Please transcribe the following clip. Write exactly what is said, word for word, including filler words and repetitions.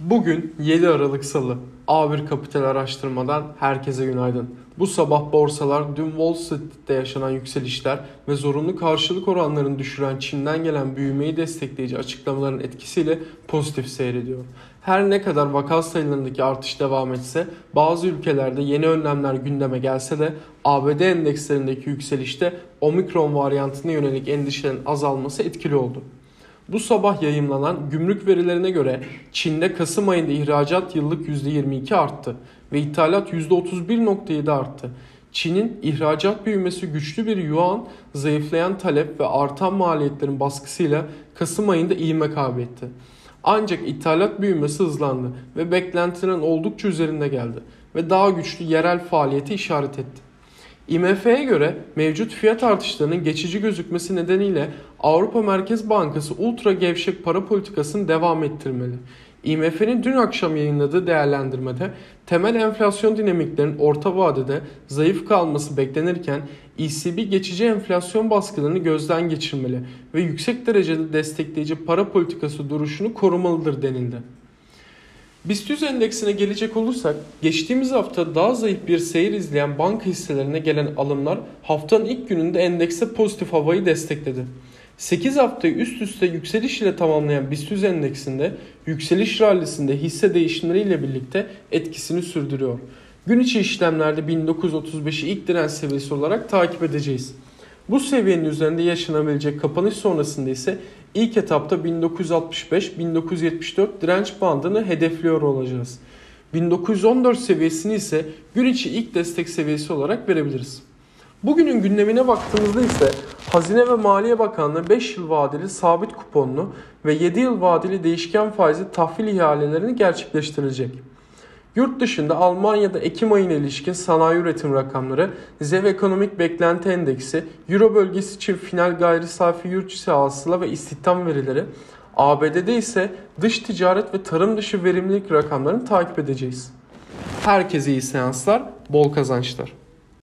Bugün yedi Aralık Salı, A bir Capital Araştırma'dan herkese günaydın. Bu sabah borsalar dün Wall Street'te yaşanan yükselişler ve zorunlu karşılık oranlarını düşüren Çin'den gelen büyümeyi destekleyici açıklamaların etkisiyle pozitif seyrediyor. Her ne kadar vaka sayılarındaki artış devam etse, bazı ülkelerde yeni önlemler gündeme gelse de A B D endekslerindeki yükselişte omikron varyantına yönelik endişelerin azalması etkili oldu. Bu sabah yayımlanan gümrük verilerine göre Çin'de Kasım ayında ihracat yıllık yüzde yirmi iki arttı ve ithalat yüzde otuz bir virgül yedi arttı. Çin'in ihracat büyümesi güçlü bir yuan, zayıflayan talep ve artan maliyetlerin baskısıyla Kasım ayında ivme kaybetti. Ancak ithalat büyümesi hızlandı ve beklentilerin oldukça üzerinde geldi ve daha güçlü yerel faaliyeti işaret etti. I M F'ye göre mevcut fiyat artışlarının geçici gözükmesi nedeniyle Avrupa Merkez Bankası ultra gevşek para politikasını devam ettirmeli. I M F'nin dün akşam yayınladığı değerlendirmede temel enflasyon dinamiklerinin orta vadede zayıf kalması beklenirken E C B geçici enflasyon baskılarını gözden geçirmeli ve yüksek derecede destekleyici para politikası duruşunu korumalıdır denildi. BIST Endeksine gelecek olursak, geçtiğimiz hafta daha zayıf bir seyir izleyen banka hisselerine gelen alımlar haftanın ilk gününde endekse pozitif havayı destekledi. sekiz haftayı üst üste yükseliş ile tamamlayan BIST Endeksinde yükseliş rallisinde hisse değişimleriyle birlikte etkisini sürdürüyor. Gün içi işlemlerde bin dokuz yüz otuz beşi ilk direnç seviyesi olarak takip edeceğiz. Bu seviyenin üzerinde yaşanabilecek kapanış sonrasında ise ilk etapta bin dokuz yüz altmış beş bin dokuz yüz yetmiş dört direnç bandını hedefliyor olacağız. bin dokuz yüz on dört seviyesini ise gün içi ilk destek seviyesi olarak verebiliriz. Bugünün gündemine baktığımızda ise Hazine ve Maliye Bakanlığı beş yıl vadeli sabit kuponlu ve yedi yıl vadeli değişken faizli tahvil ihalelerini gerçekleştirecek. Yurt dışında Almanya'da Ekim ayına ilişkin sanayi üretim rakamları, Z E W Ekonomik Beklenti Endeksi, Euro bölgesi için final gayri safi yurt içi hasıla ve istihdam verileri, A B D'de ise dış ticaret ve tarım dışı verimlilik rakamlarını takip edeceğiz. Herkese iyi seanslar, bol kazançlar.